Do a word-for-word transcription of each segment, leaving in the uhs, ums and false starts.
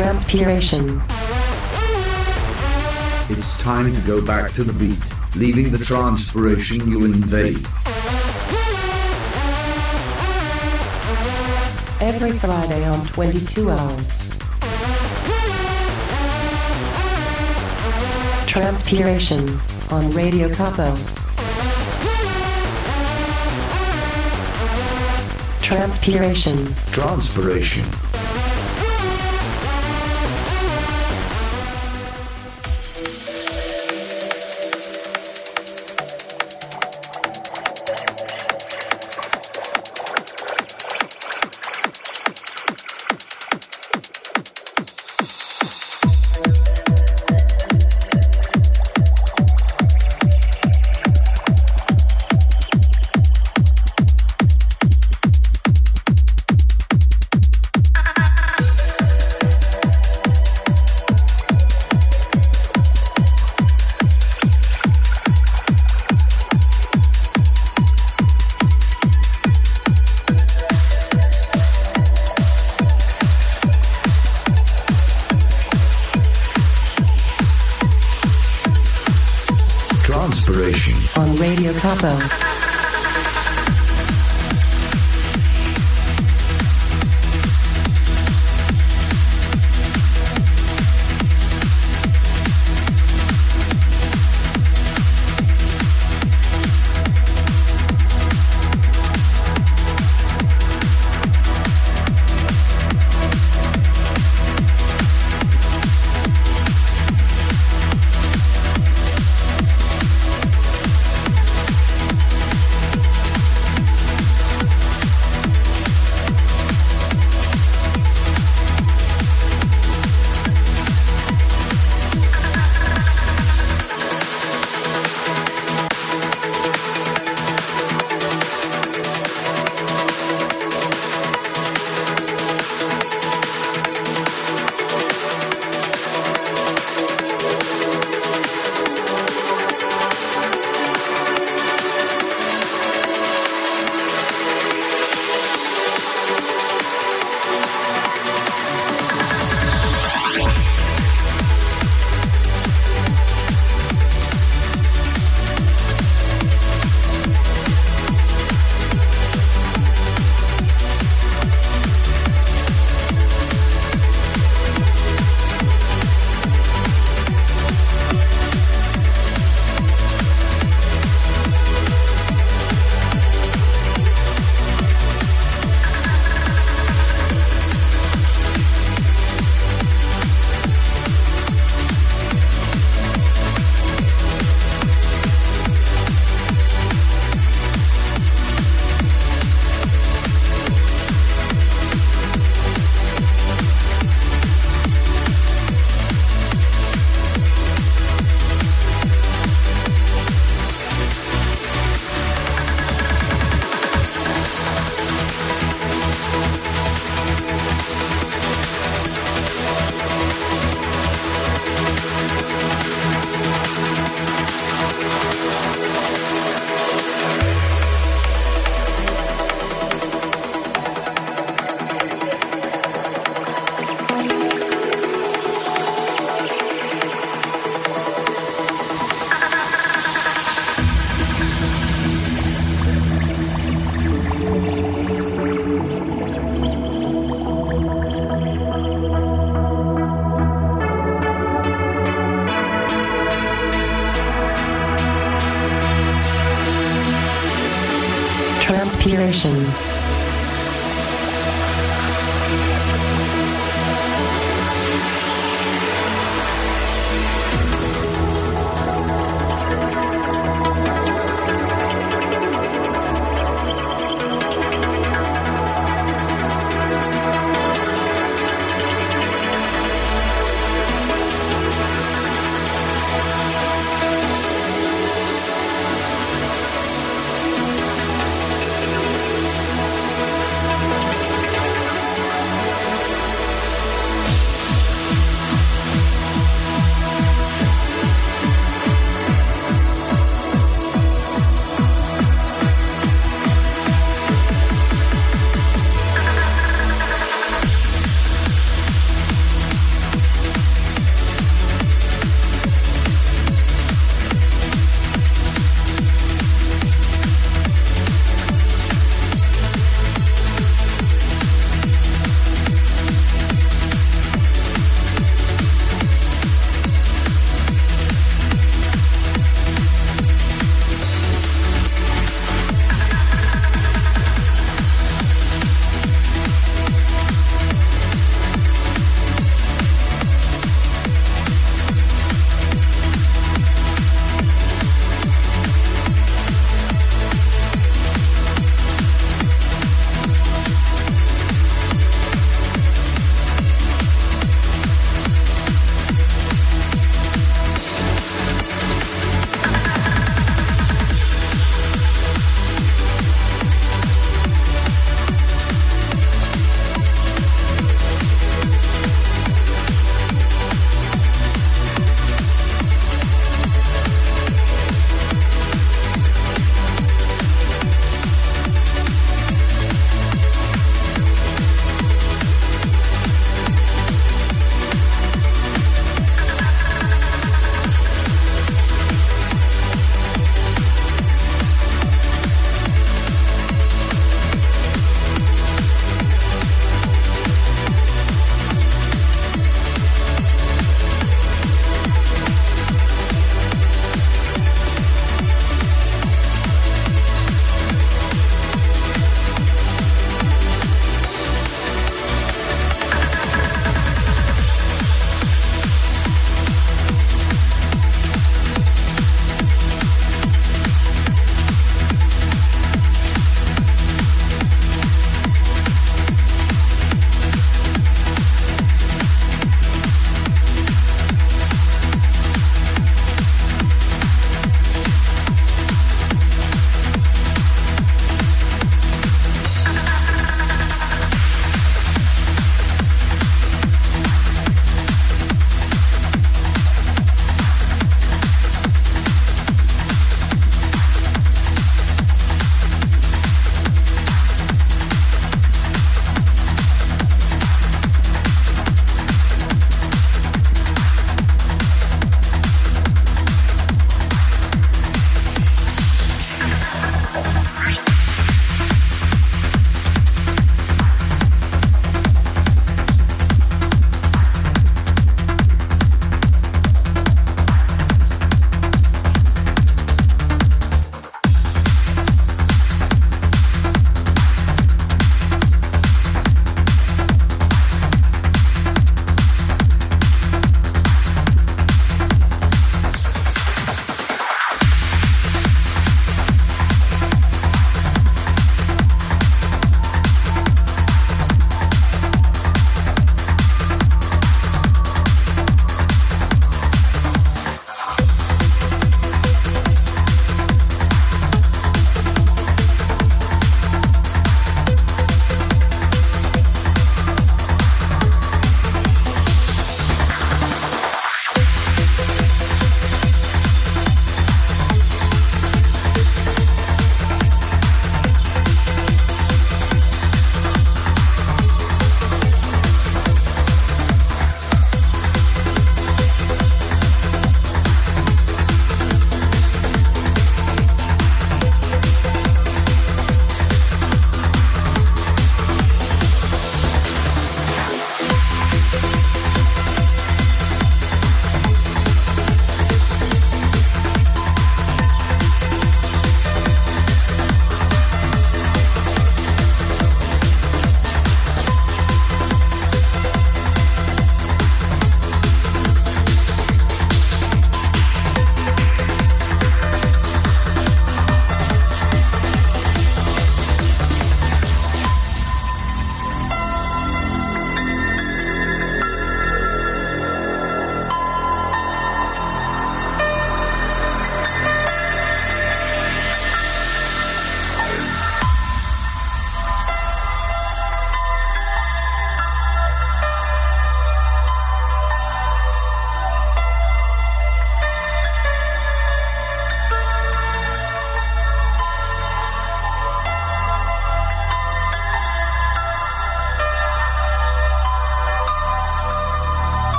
transpiration. It's time to go back to the beat, leaving the transpiration you invade. Every Friday on twenty-two hours. Transpiration on Radio Kopo. Transpiration. Transpiration. On Radio Kopo. Transpiration.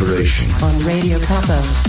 inspiration on Radio Kopo.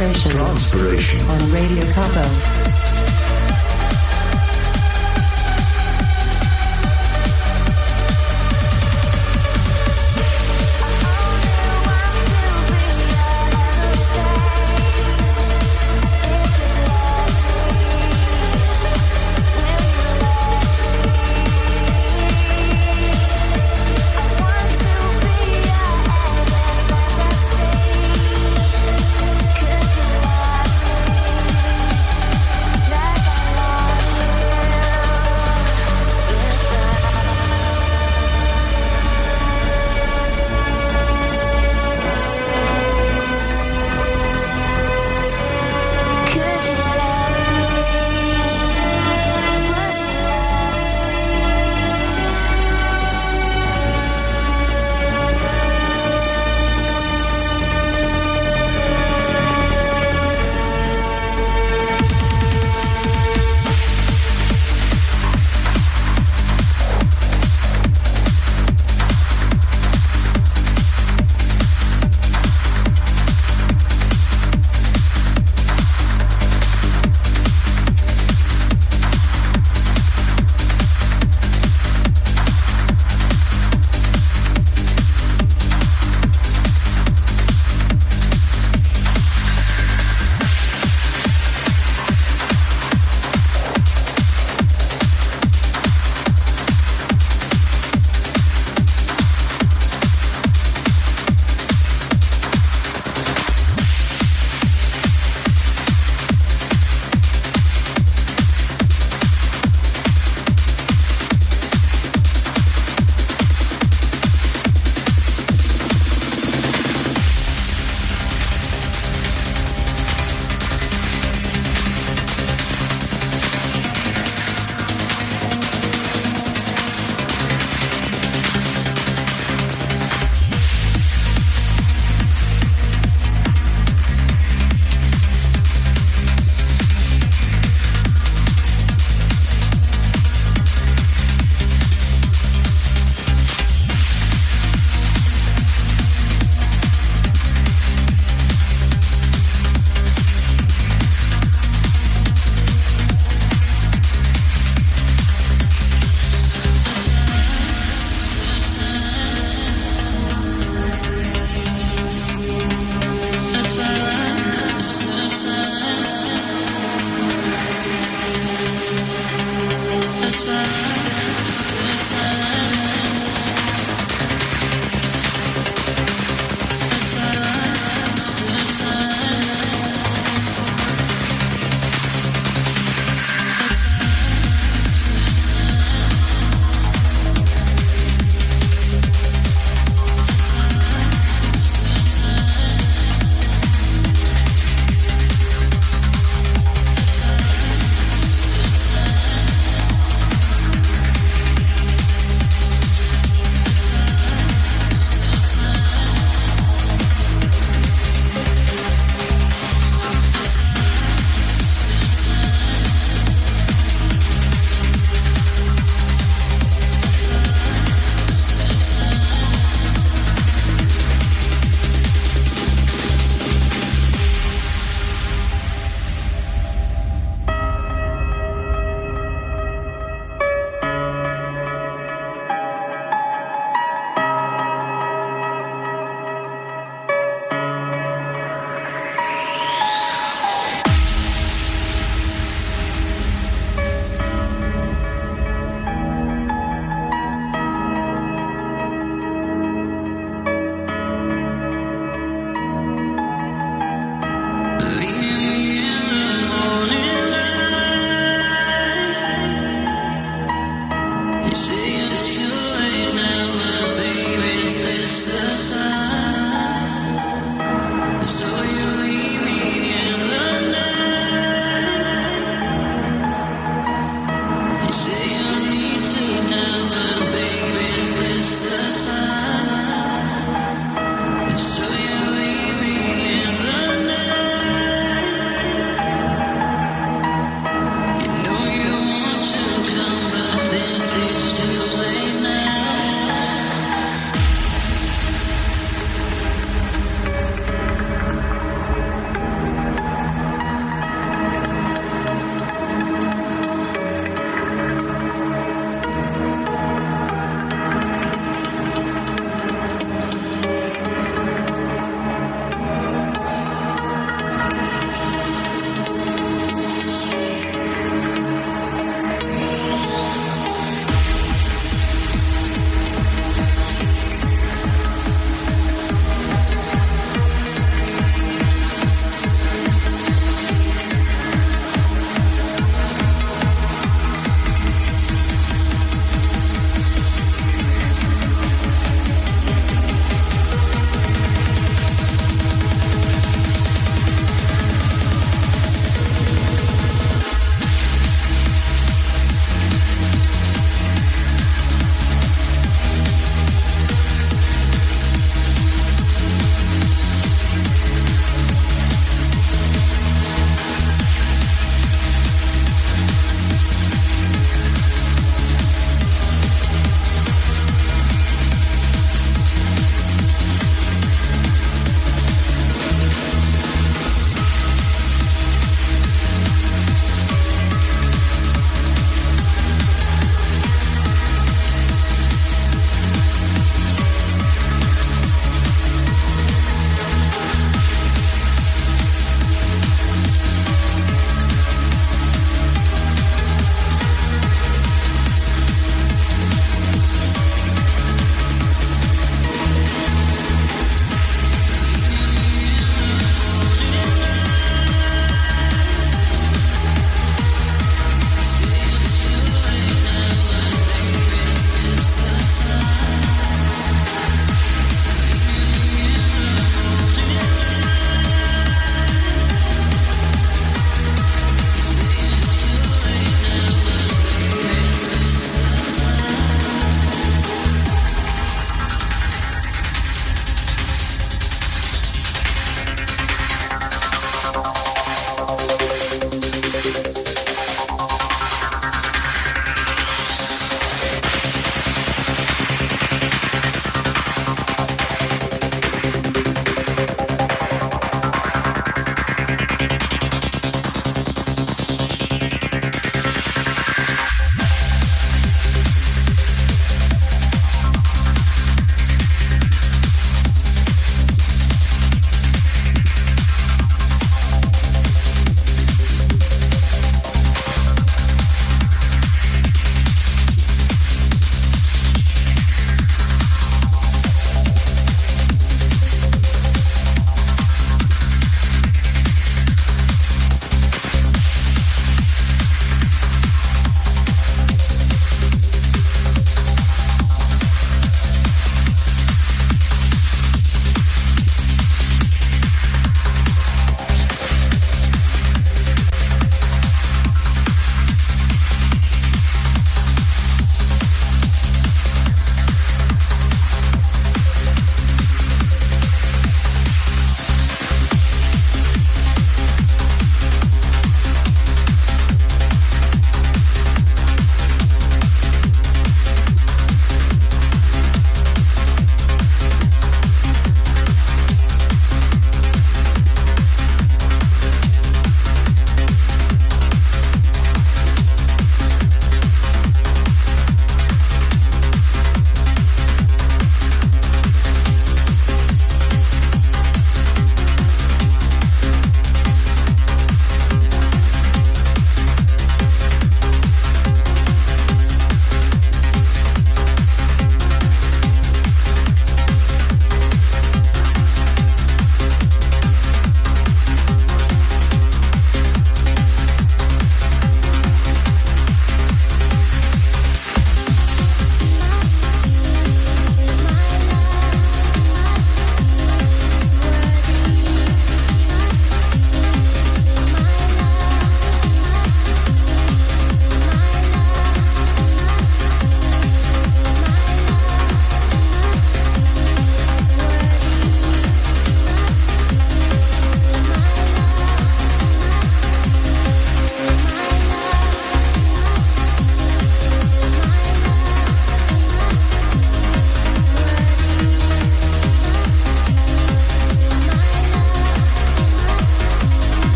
Transpiration. Transpiration. On Radio Kopo.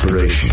inspiration.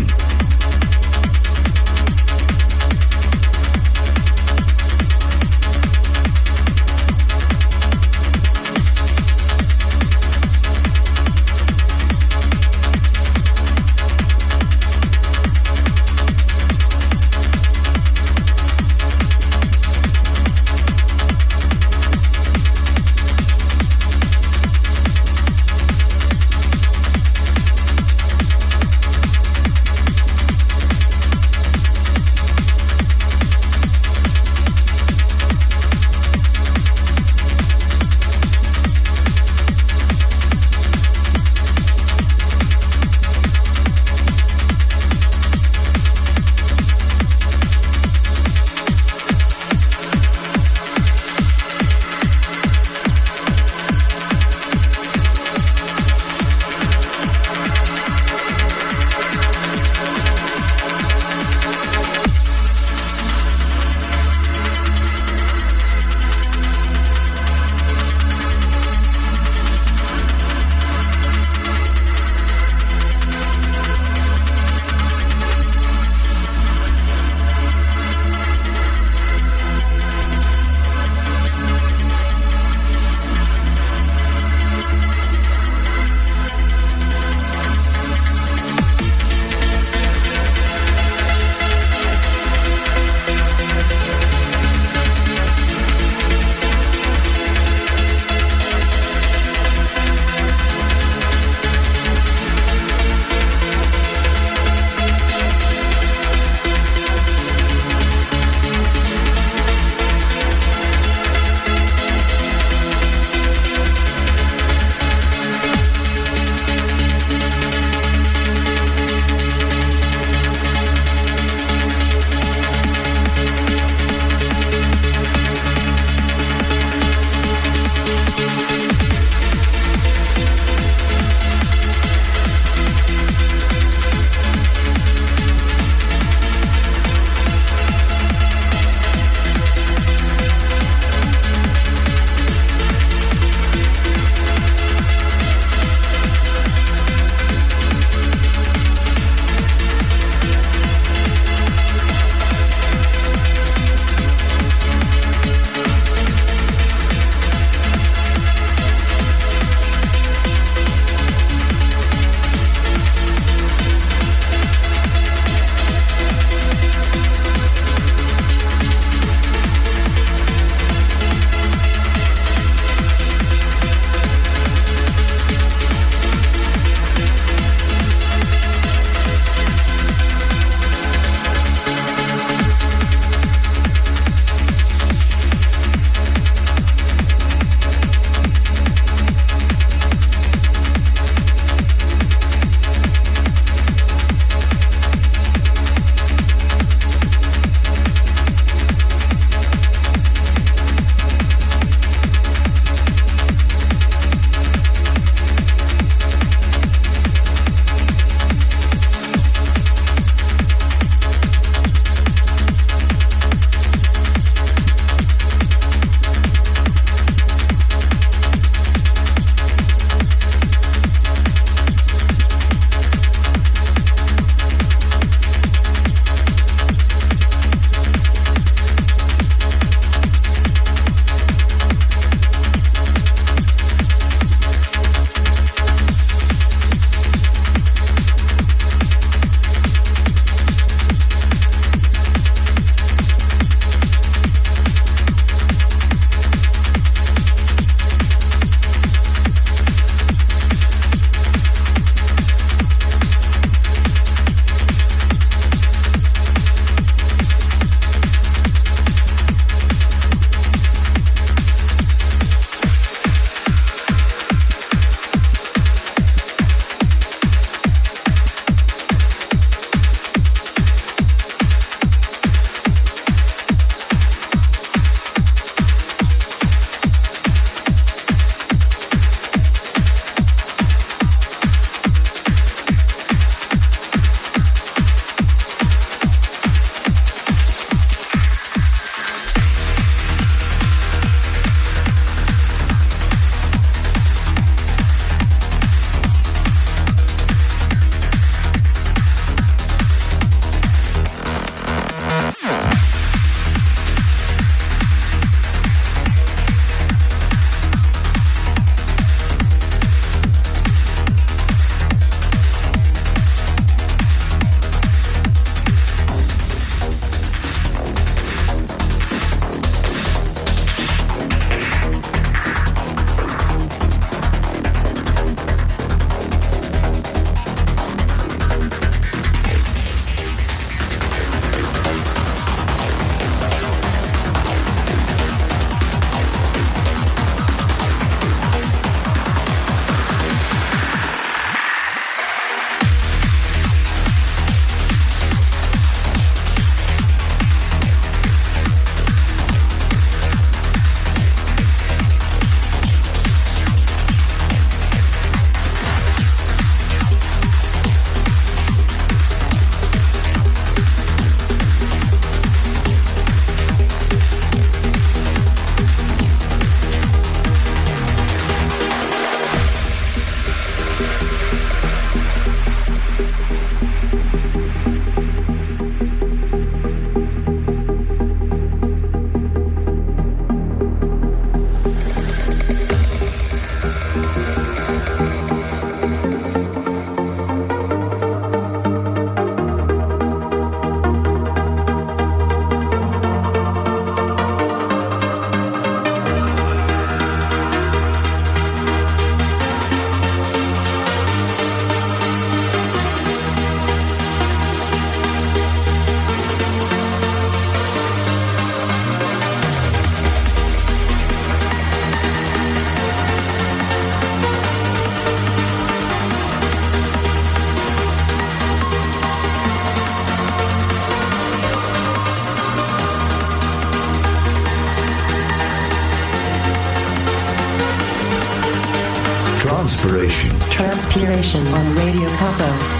Transpiration on Radio Kopo.